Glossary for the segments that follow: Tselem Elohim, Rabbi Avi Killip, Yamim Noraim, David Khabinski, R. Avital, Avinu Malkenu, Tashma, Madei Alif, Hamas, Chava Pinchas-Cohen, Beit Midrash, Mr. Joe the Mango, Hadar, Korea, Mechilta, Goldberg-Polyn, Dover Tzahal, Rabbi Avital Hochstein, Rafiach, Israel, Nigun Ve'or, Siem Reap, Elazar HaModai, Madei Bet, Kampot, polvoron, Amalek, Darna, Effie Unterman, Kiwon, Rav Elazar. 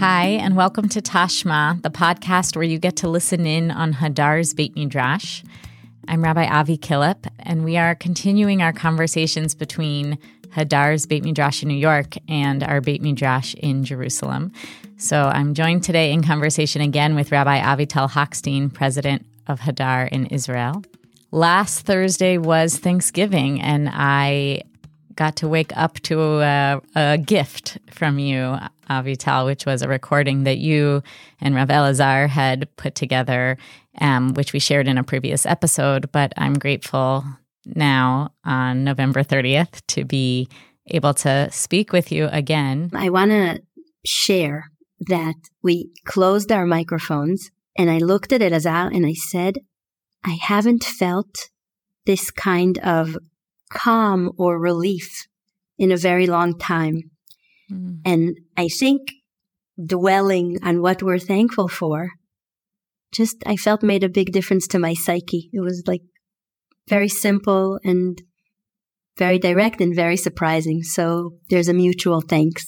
Hi, and welcome to Tashma, the podcast where you get to listen in on Hadar's Beit Midrash. I'm Rabbi Avi Killip, and we are continuing our conversations between Hadar's Beit Midrash in New York and our Beit Midrash in Jerusalem. So I'm joined today in conversation again with Rabbi Avital Hochstein, president of Hadar in Israel. Last Thursday was Thanksgiving, and I got to wake up to a gift from you, Avital, which was a recording that you and Rav Elazar had put together, which we shared in a previous episode. But I'm grateful now on November 30th to be able to speak with you again. I want to share that we closed our microphones and I looked at Elazar and I said, I haven't felt this kind of calm or relief in a very long time. And I think dwelling on what we're thankful for, just I felt made a big difference to my psyche. It was like very simple and very direct and very surprising. So there's a mutual thanks.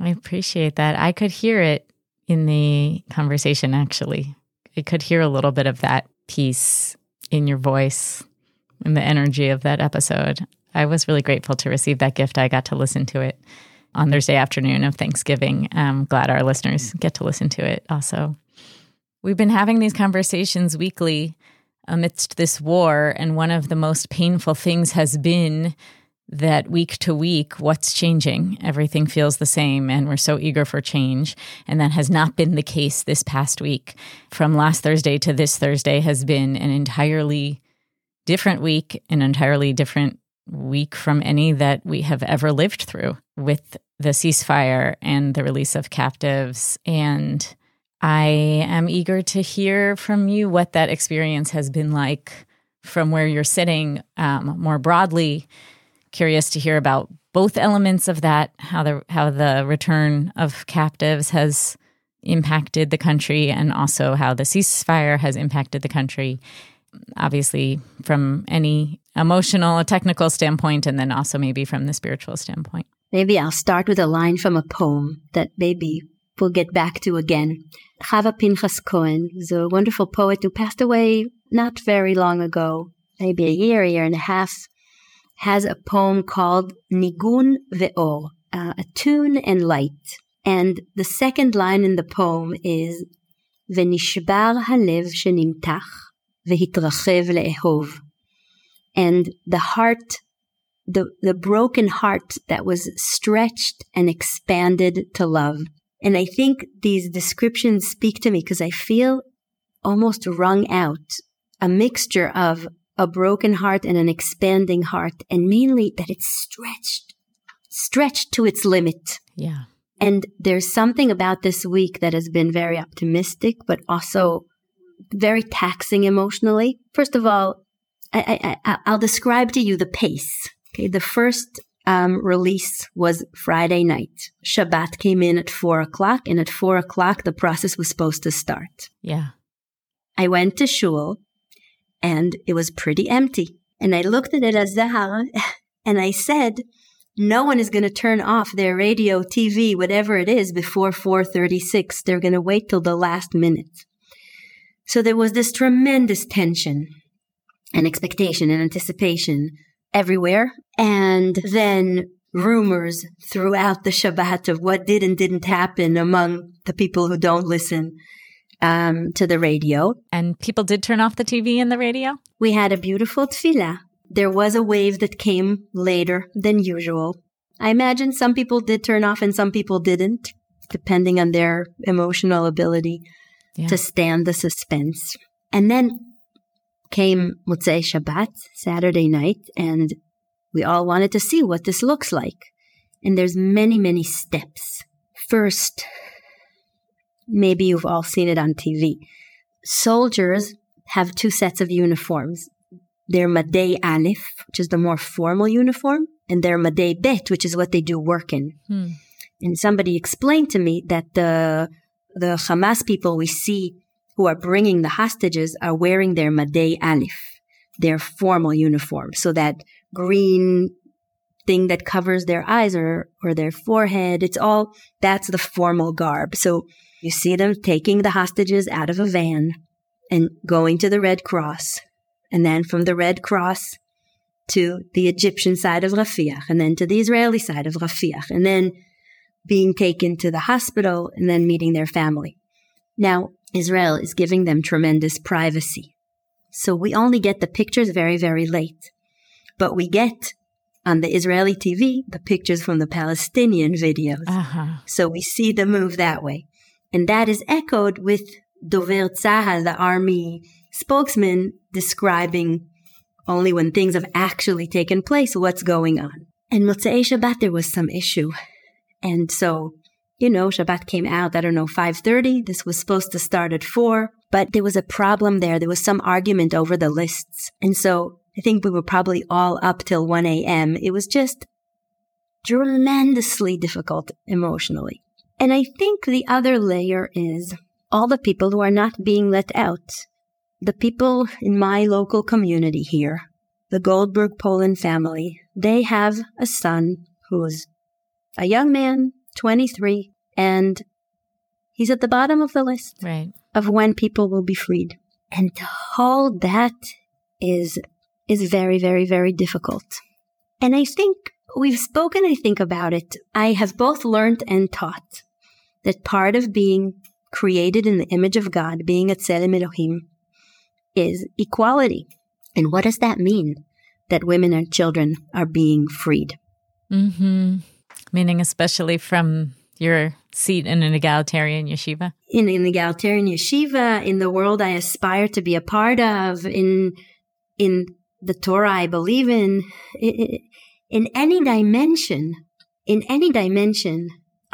I appreciate that. I could hear it in the conversation, actually. I could hear a little bit of that piece in your voice and the energy of that episode. I was really grateful to receive that gift. I got to listen to it on Thursday afternoon of Thanksgiving. I'm glad our listeners get to listen to it also. We've been having these conversations weekly amidst this war, and one of the most painful things has been that week to week, what's changing? Everything feels the same, and we're so eager for change, and that has not been the case this past week. From last Thursday to this Thursday has been an entirely different week, an entirely different week from any that we have ever lived through, with the ceasefire and the release of captives. And I am eager to hear from you what that experience has been like from where you're sitting. More broadly, curious to hear about both elements of that, how the return of captives has impacted the country, and also how the ceasefire has impacted the country, obviously from any emotional, technical standpoint, and then also maybe from the spiritual standpoint. Maybe I'll start with a line from a poem that maybe we'll get back to again. Chava Pinchas-Cohen is a wonderful poet who passed away not very long ago, maybe a year and a half, has a poem called Nigun Ve'or, a tune and light. And the second line in the poem is, V'nishbar halev shenimtach v'hitrachev le'ehov. And the heart, the broken heart that was stretched and expanded to love. And I think these descriptions speak to me because I feel almost wrung out, a mixture of a broken heart and an expanding heart, and mainly that it's stretched to its limit. Yeah. And there's something about this week that has been very optimistic, but also very taxing emotionally. First of all, I'll describe to you the pace. Okay, the first release was Friday night. Shabbat came in at 4:00, and at 4:00 the process was supposed to start. Yeah, I went to shul, and it was pretty empty. And I looked at Elazar, and I said, "No one is going to turn off their radio, TV, whatever it is, before 4:36. They're going to wait till the last minute." So there was this tremendous tension and expectation and anticipation everywhere. And then rumors throughout the Shabbat of what did and didn't happen among the people who don't listen to the radio. And people did turn off the TV and the radio? We had a beautiful tefillah. There was a wave that came later than usual. I imagine some people did turn off and some people didn't, depending on their emotional ability to stand the suspense. And then came Motzei Shabbat, Saturday night, and we all wanted to see what this looks like. And there's many, many steps. First, maybe you've all seen it on TV. Soldiers have two sets of uniforms. Their Madei Alif, which is the more formal uniform, and their Madei Bet, which is what they do work in. And somebody explained to me that the Hamas people we see who are bringing the hostages are wearing their Madei Alif, their formal uniform. So that green thing that covers their eyes or their forehead. It's all, that's the formal garb. So you see them taking the hostages out of a van and going to the Red Cross, and then from the Red Cross to the Egyptian side of Rafiach, and then to the Israeli side of Rafiach, and then being taken to the hospital and then meeting their family. Now, Israel is giving them tremendous privacy. So we only get the pictures very, very late. But we get on the Israeli TV the pictures from the Palestinian videos. Uh-huh. So we see the move that way. And that is echoed with Dover Tzahal, the army spokesman, describing only when things have actually taken place what's going on. And Motzei Shabbat, there was some issue. And so, you know, Shabbat came out, 5:30. This was supposed to start at 4. But there was a problem there. There was some argument over the lists. And so I think we were probably all up till 1 a.m. It was just tremendously difficult emotionally. And I think the other layer is all the people who are not being let out. The people in my local community here, the Goldberg-Polyn family, they have a son who's a young man, 23, and he's at the bottom of the list of when people will be freed. And to hold that is very, very, very difficult. And I think we've spoken, about it. I have both learned and taught that part of being created in the image of God, being a Tselem Elohim, is equality. And what does that mean? That women and children are being freed. Mm-hmm. Meaning especially from your seat in an egalitarian yeshiva? In an egalitarian yeshiva, in the world I aspire to be a part of, in the Torah I believe in any dimension,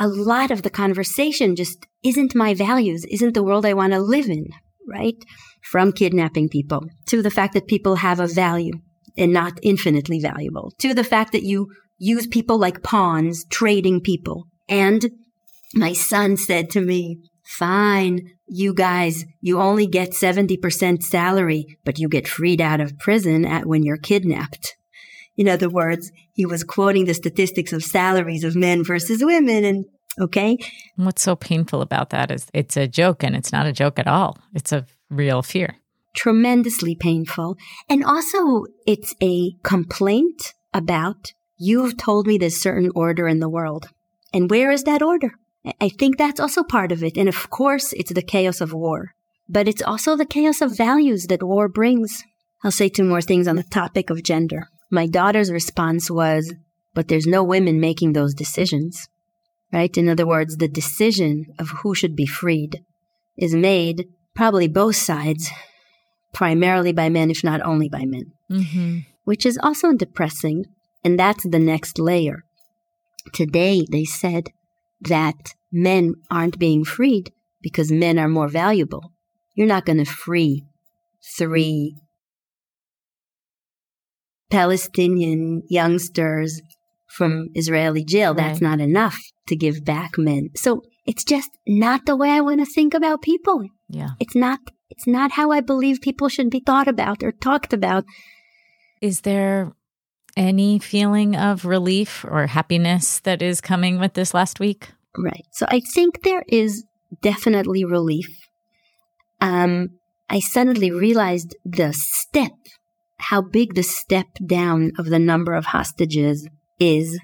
a lot of the conversation just isn't my values, isn't the world I want to live in, right? From kidnapping people, to the fact that people have a value and not infinitely valuable, to the fact that you use people like pawns, trading people. And my son said to me, fine, you guys, you only get 70% salary, but you get freed out of prison when you're kidnapped. In other words, he was quoting the statistics of salaries of men versus women. And okay. And what's so painful about that is it's a joke, and it's not a joke at all. It's a real fear. Tremendously painful. And also it's a complaint about, you've told me there's certain order in the world. And where is that order? I think that's also part of it. And of course, it's the chaos of war. But it's also the chaos of values that war brings. I'll say two more things on the topic of gender. My daughter's response was, but there's no women making those decisions, right? In other words, the decision of who should be freed is made probably both sides, primarily by men, if not only by men, mm-hmm. which is also depressing. And that's the next layer. Today, they said that men aren't being freed because men are more valuable. You're not going to free 3 Palestinian youngsters from Israeli jail. Right. That's not enough to give back men. So it's just not the way I want to think about people. Yeah. It's not how I believe people should be thought about or talked about. Is there any feeling of relief or happiness that is coming with this last week? Right. So I think there is definitely relief. I suddenly realized how big the step down of the number of hostages is,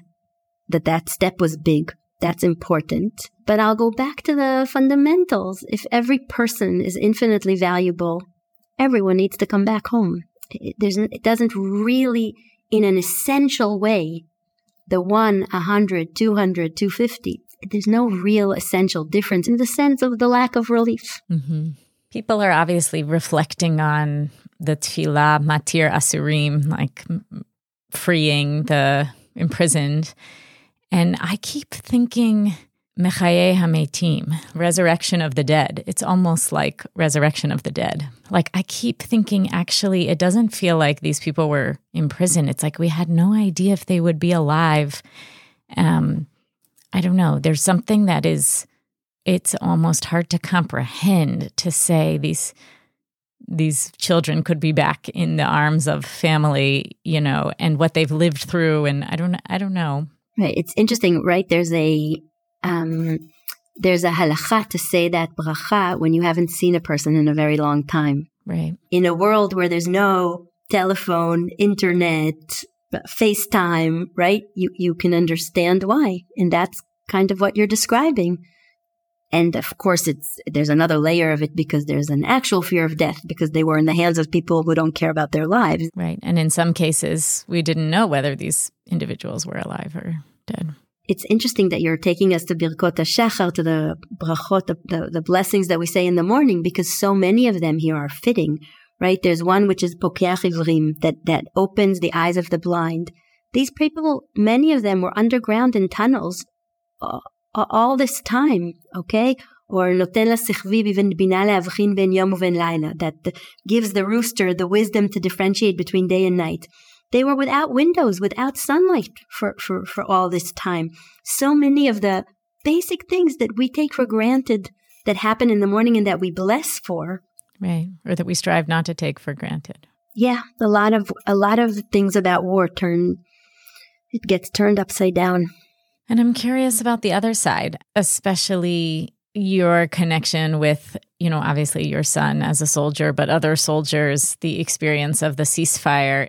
that step was big. That's important. But I'll go back to the fundamentals. If every person is infinitely valuable, everyone needs to come back home. It doesn't really, in an essential way, the 100, 200, 250, there's no real essential difference in the sense of the lack of relief. Mm-hmm. People are obviously reflecting on the tefillah, matir asurim, like freeing the imprisoned. And I keep thinking, mechaye hametim, resurrection of the dead. It's almost like resurrection of the dead. Like, I keep thinking, actually, it doesn't feel like these people were in prison. It's like we had no idea if they would be alive. I don't know. There's something that is, it's almost hard to comprehend to say these these children could be back in the arms of family, you know, and what they've lived through. And I don't know. Right. It's interesting, right? There's a halacha to say that bracha when you haven't seen a person in a very long time. Right. In a world where there's no telephone, internet, FaceTime, right? You can understand why. And that's kind of what you're describing. And of course, there's another layer of it because there's an actual fear of death because they were in the hands of people who don't care about their lives. Right. And in some cases, we didn't know whether these individuals were alive or dead. It's interesting that you're taking us to Birkot HaShachar, to the brachot, the blessings that we say in the morning, because so many of them here are fitting, right? There's one which is Pokeach Ivrim, that opens the eyes of the blind. These people, many of them were underground in tunnels all this time, okay? Or Noten LaSichviv Even Bina LaAvchin Ben Yom Uven Laila, that gives the rooster the wisdom to differentiate between day and night. They were without windows, without sunlight for all this time. So many of the basic things that we take for granted that happen in the morning and that we bless for. Right. Or that we strive not to take for granted. Yeah. A lot of things about war gets turned upside down. And I'm curious about the other side, especially your connection with, you know, obviously your son as a soldier, but other soldiers, the experience of the ceasefire.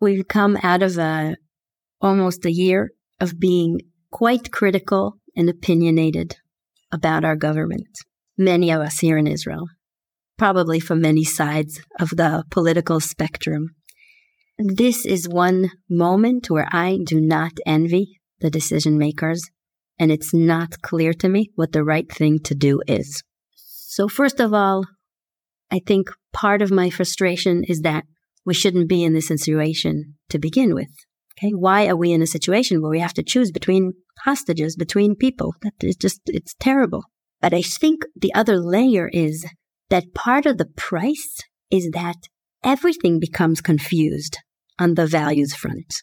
We've come out of almost a year of being quite critical and opinionated about our government. Many of us here in Israel, probably from many sides of the political spectrum. This is one moment where I do not envy the decision makers, and it's not clear to me what the right thing to do is. So first of all, I think part of my frustration is that we shouldn't be in this situation to begin with. Okay, why are we in a situation where we have to choose between hostages, between people? That is just, it's terrible. But I think the other layer is that part of the price is that everything becomes confused on the values front.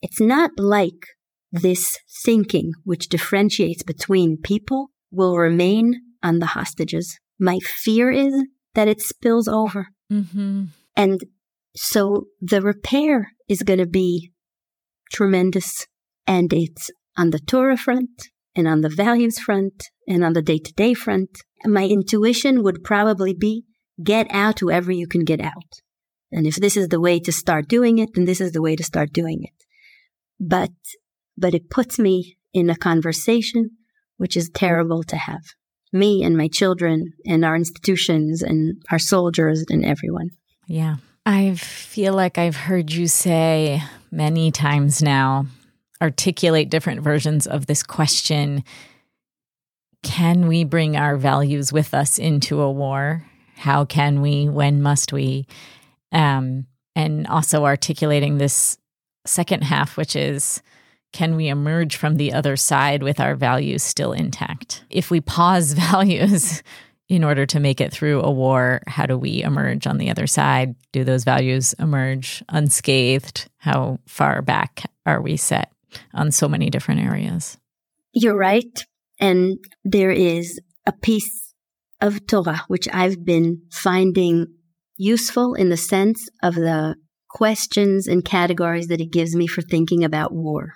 It's not like this thinking which differentiates between people will remain on the hostages. My fear is that it spills over. Mm-hmm. And so the repair is going to be tremendous, and it's on the Torah front and on the values front and on the day-to-day front. My intuition would probably be get out whoever you can get out. And if this is the way to start doing it, then this is the way to start doing it. But it puts me in a conversation which is terrible to have. Me and my children and our institutions and our soldiers and everyone. Yeah. I feel like I've heard you say many times now, articulate different versions of this question. Can we bring our values with us into a war? How can we? When must we? And also articulating this second half, which is, can we emerge from the other side with our values still intact? If we pause values in order to make it through a war, how do we emerge on the other side? Do those values emerge unscathed? How far back are we set on so many different areas? You're right. And there is a piece of Torah which I've been finding useful in the sense of the questions and categories that it gives me for thinking about war.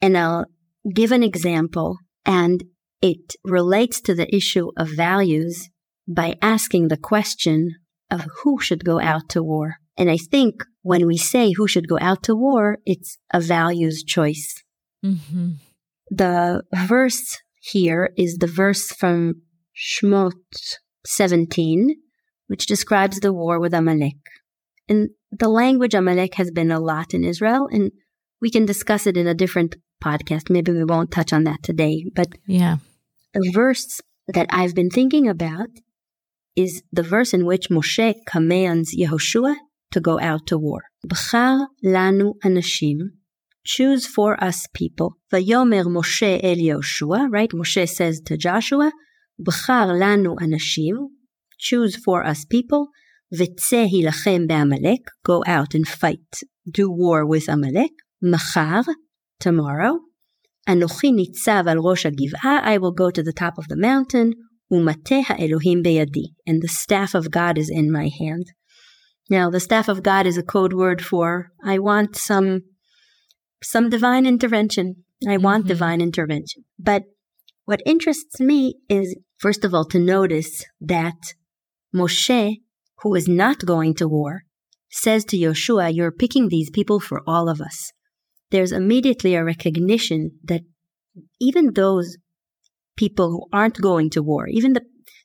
And I'll give an example, and it relates to the issue of values by asking the question of who should go out to war. And I think when we say who should go out to war, it's a values choice. Mm-hmm. The verse here is the verse from Shmot 17, which describes the war with Amalek. And the language Amalek has been a lot in Israel, and we can discuss it in a different podcast. Maybe we won't touch on that today. But yeah, the verse that I've been thinking about is the verse in which Moshe commands Yehoshua to go out to war. B'char lanu anashim, choose for us people. Vayomer Moshe el Yehoshua, right? Moshe says to Joshua, B'char lanu anashim, choose for us people. V'tzeh hilachem be'amalek, go out and fight, do war with Amalek. Machar, tomorrow. Anochi nitzav al rosh ha'giv'ah, I will go to the top of the mountain. Umateh ha'elohim beyadi, and the staff of God is in my hand. Now, the staff of God is a code word for, I want some divine intervention. I want divine intervention. But what interests me is, first of all, to notice that Moshe, who is not going to war, says to Yoshua, you're picking these people for all of us. There's immediately a recognition that even those people who aren't going to war, even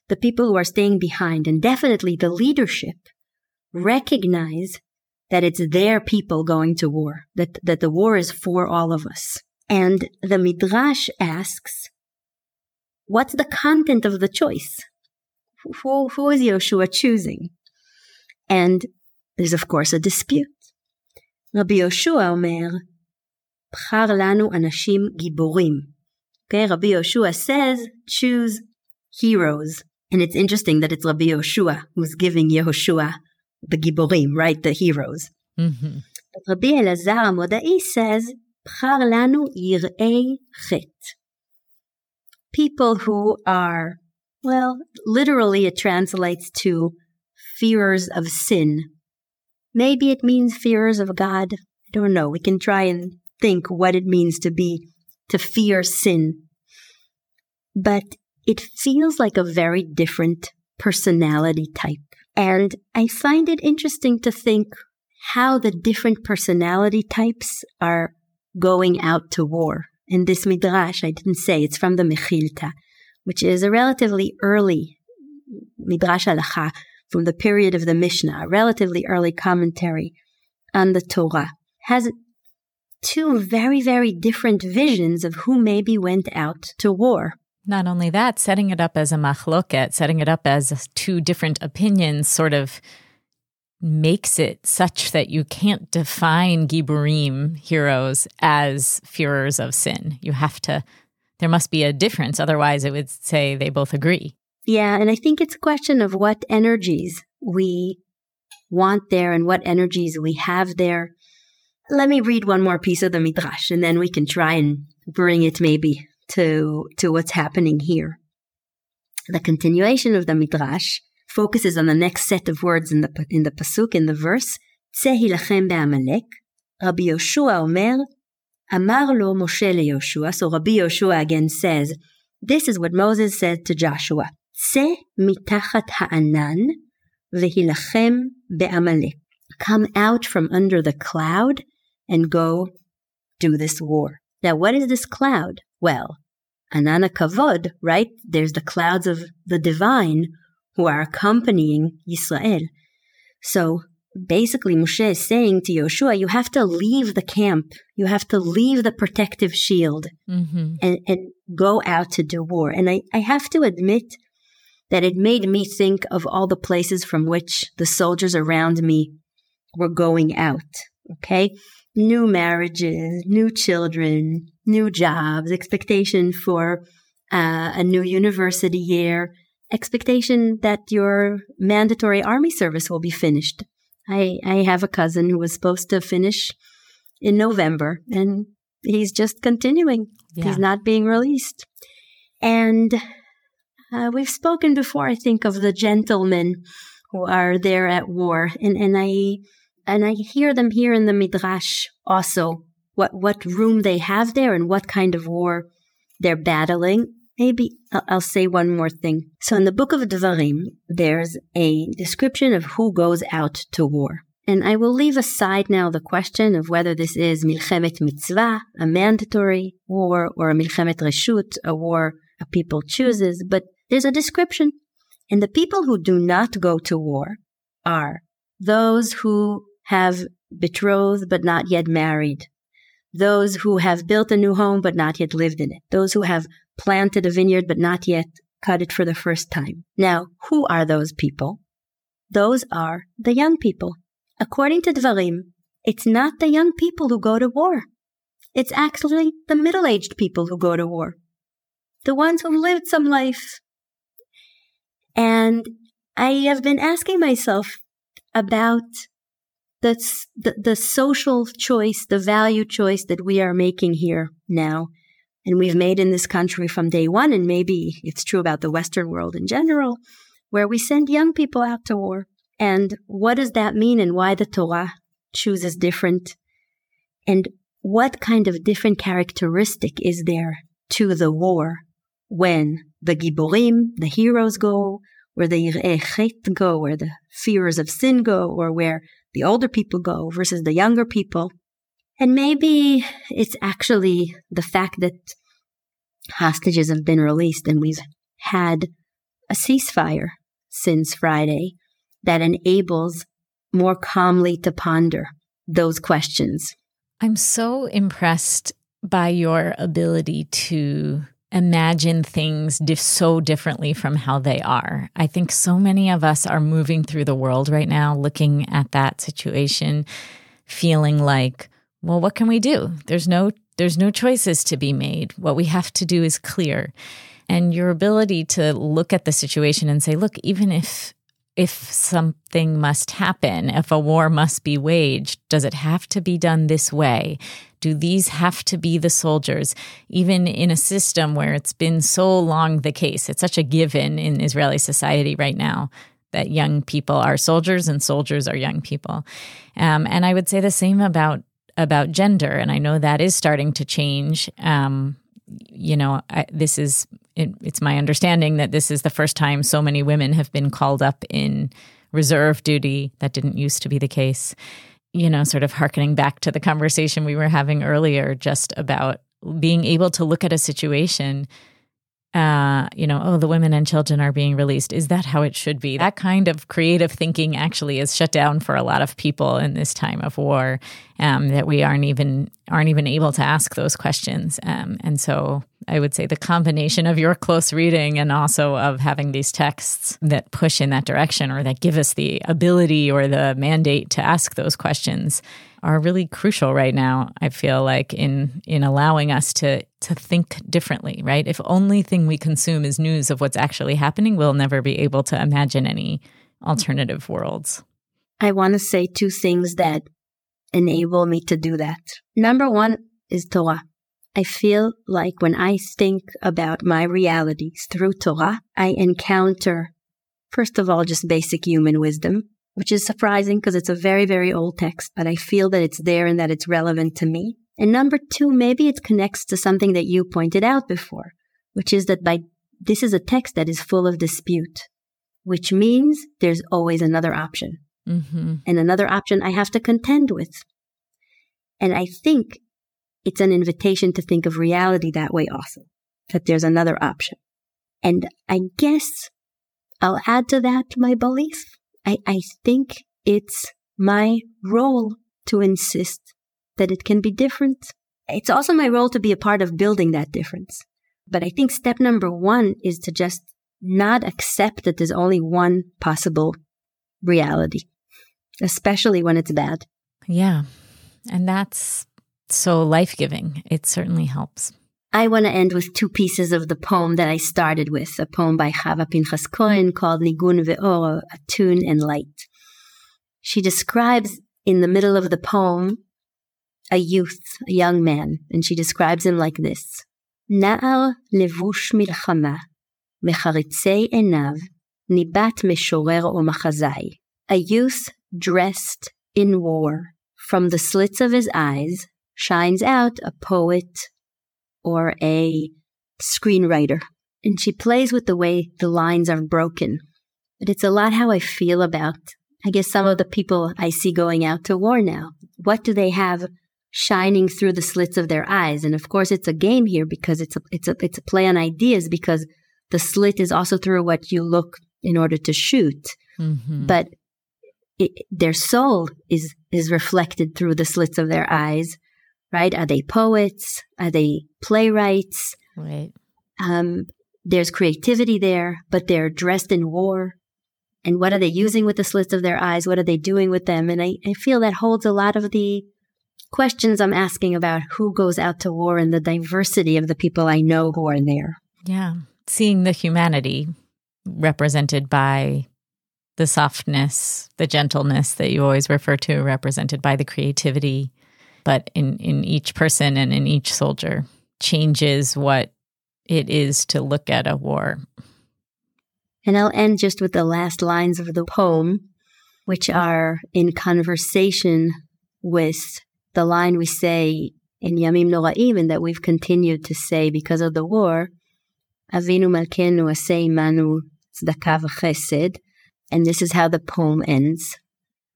the people who are staying behind, and definitely the leadership, recognize that it's their people going to war, that the war is for all of us. And the Midrash asks, what's the content of the choice? Who is Yoshua choosing? And there's, of course, a dispute. Rabbi Yoshua omer, B'char lanu anashim giborim. Okay, Rabbi Yoshua says, choose heroes. And it's interesting that it's Rabbi Yoshua who's giving Yehoshua the giborim, right, the heroes. Mm-hmm. But Rabbi Elazar HaModai says, B'char lanu yirei chet. People who are, well, literally it translates to fearers of sin. Maybe it means fearers of God. I don't know. We can try and think what it means to fear sin. But it feels like a very different personality type. And I find it interesting to think how the different personality types are going out to war. In this midrash, I didn't say, it's from the Mechilta, which is a relatively early midrash halacha from the period of the Mishnah, a relatively early commentary on the Torah. Has two very, very different visions of who maybe went out to war. Not only that, setting it up as a machloket, setting it up as two different opinions sort of makes it such that you can't define Giburim, heroes, as fearers of sin. You have to, there must be a difference. Otherwise, it would say they both agree. Yeah, and I think it's a question of what energies we want there and what energies we have there. Let me read one more piece of the Midrash, and then we can try and bring it maybe to what's happening here. The continuation of the Midrash focuses on the next set of words in the pasuk, in the verse. Tzeh hilachem be'amalek. Rabbi Yoshua omer, amar lo Moshe leYoshua. So Rabbi Yoshua again says, this is what Moses said to Joshua. Tzeh mitachat ha'anan vehilachem be'amalek. Come out from under the cloud and go do this war. Now, what is this cloud? Well, anan hakavod, right? There's the clouds of the divine who are accompanying Yisrael. So basically Moshe is saying to Yoshua, you have to leave the camp. You have to leave the protective shield and go out to do war. And I have to admit that it made me think of all the places from which the soldiers around me were going out, okay? New marriages, new children, new jobs, expectation for a new university year, expectation that your mandatory army service will be finished. I have a cousin who was supposed to finish in November, and he's just continuing. Yeah. He's not being released. And we've spoken before, I think, of the gentlemen who are there at war, and I hear them here in the Midrash also, what room they have there and what kind of war they're battling. Maybe I'll say one more thing. So in the book of Devarim, there's a description of who goes out to war. And I will leave aside now the question of whether this is milchemet mitzvah, a mandatory war, or a milchemet reshut, a war a people chooses. But there's a description. And the people who do not go to war are those who have betrothed but not yet married, those who have built a new home but not yet lived in it, those who have planted a vineyard but not yet cut it for the first time. Now, who are those people? Those are the young people. According to Dvarim, it's not the young people who go to war. It's actually the middle-aged people who go to war, the ones who've lived some life. And I have been asking myself about the social choice, the value choice that we are making here now. and we've made in this country from day one, and maybe it's true about the Western world in general, where we send young people out to war. And what does that mean, and why the Torah chooses different? And what kind of different characteristic is there to the war when the Giborim, the heroes, go, where the Yirei Chet go, where the fearers of sin go, or where the older people go versus the younger people? And maybe it's actually the fact that hostages have been released and we've had a ceasefire since Friday that enables more calmly to ponder those questions. I'm so impressed by your ability to imagine things so differently from how they are. I think so many of us are moving through the world right now, looking at that situation, feeling like, well, what can we do? There's no choices to be made. What we have to do is clear. And your ability to look at the situation and say, look, even if something must happen, if a war must be waged, does it have to be done this way? Do these have to be the soldiers? Even in a system where it's been so long the case, it's such a given in Israeli society right now that young people are soldiers and soldiers are young people. And I would say the same about gender. And I know that is starting to change. It's my understanding that this is the first time so many women have been called up in reserve duty. That didn't used to be the case. You know, sort of hearkening back to the conversation we were having earlier, just about being able to look at a situation, the women and children are being released. Is that how it should be? That kind of creative thinking actually is shut down for a lot of people in this time of war, that we aren't even able to ask those questions. And so I would say the combination of your close reading and also of having these texts that push in that direction or that give us the ability or the mandate to ask those questions are really crucial right now, I feel like, in allowing us to think differently, right? If only thing we consume is news of what's actually happening, we'll never be able to imagine any alternative worlds. I want to say two things that enable me to do that. Number one is Torah. I feel like when I think about my realities through Torah, I encounter, first of all, just basic human wisdom, which is surprising because it's a very, very old text, but I feel that it's there and that it's relevant to me. And number two, maybe it connects to something that you pointed out before, which is that this is a text that is full of dispute, which means there's always another option. Mm-hmm. And another option I have to contend with. And I think it's an invitation to think of reality that way also, that there's another option. And I guess I'll add to that my belief. I think it's my role to insist that it can be different. It's also my role to be a part of building that difference. But I think step number one is to just not accept that there's only one possible reality, especially when it's bad. Yeah. And that's so life-giving. It certainly helps. I want to end with two pieces of the poem that I started with, a poem by Chava Pinchas-Cohen called Nigun Ve'or, A Tune and Light. She describes in the middle of the poem a youth, a young man, and she describes him like this. Na'ar levush milchama, mecharitzei enav, nibat meshorer o machazai. A youth dressed in war. From the slits of his eyes shines out a poet or a screenwriter. And she plays with the way the lines are broken. But it's a lot how I feel about, I guess, some of the people I see going out to war now. What do they have shining through the slits of their eyes? And of course, it's a game here because it's a play on ideas, because the slit is also through what you look in order to shoot. Mm-hmm. But their soul is reflected through the slits of their eyes, right? Are they poets? Are they playwrights? Right. There's creativity there, but they're dressed in war. And what are they using with the slits of their eyes? What are they doing with them? And I feel that holds a lot of the questions I'm asking about who goes out to war and the diversity of the people I know who are there. Yeah. Seeing the humanity represented by the softness, the gentleness that you always refer to, represented by the creativity, but in each person and in each soldier. changes what it is to look at a war. And I'll end just with the last lines of the poem, which are in conversation with the line we say in Yamim Noraim, and that we've continued to say because of the war, Avinu Malkenu asei imanu tzedakah v'chesed, and this is how the poem ends.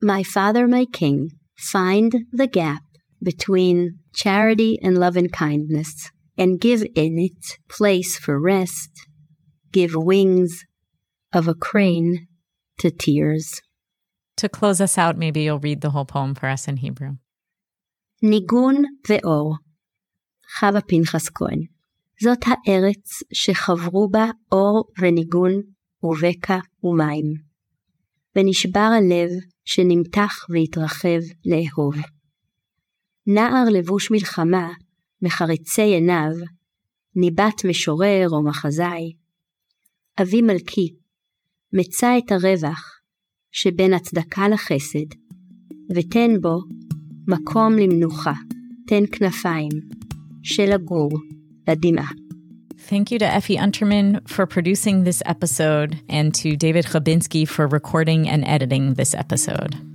My Father, my King, find the gap between charity and love and kindness, and give in it place for rest, give wings of a crane to tears. To close us out, maybe you'll read the whole poem for us in Hebrew. Nigun Ve'or, Chava Pinchas-Cohen. זאת הארץ שחברו בה אור וניגון ובקע ומים. ונשבר הלב שנמתח והתרחב לאהוב. נער לבוש מלחמה, מחריצי עיניו, ניבת משורר או מחזאי. אבי מלכי, מצא את הרווח שבין הצדקה לחסד, ותן בו מקום למנוחה, תן כנפיים, של הגור, לדמעה. Thank you to Effie Unterman for producing this episode and to David Khabinski for recording and editing this episode.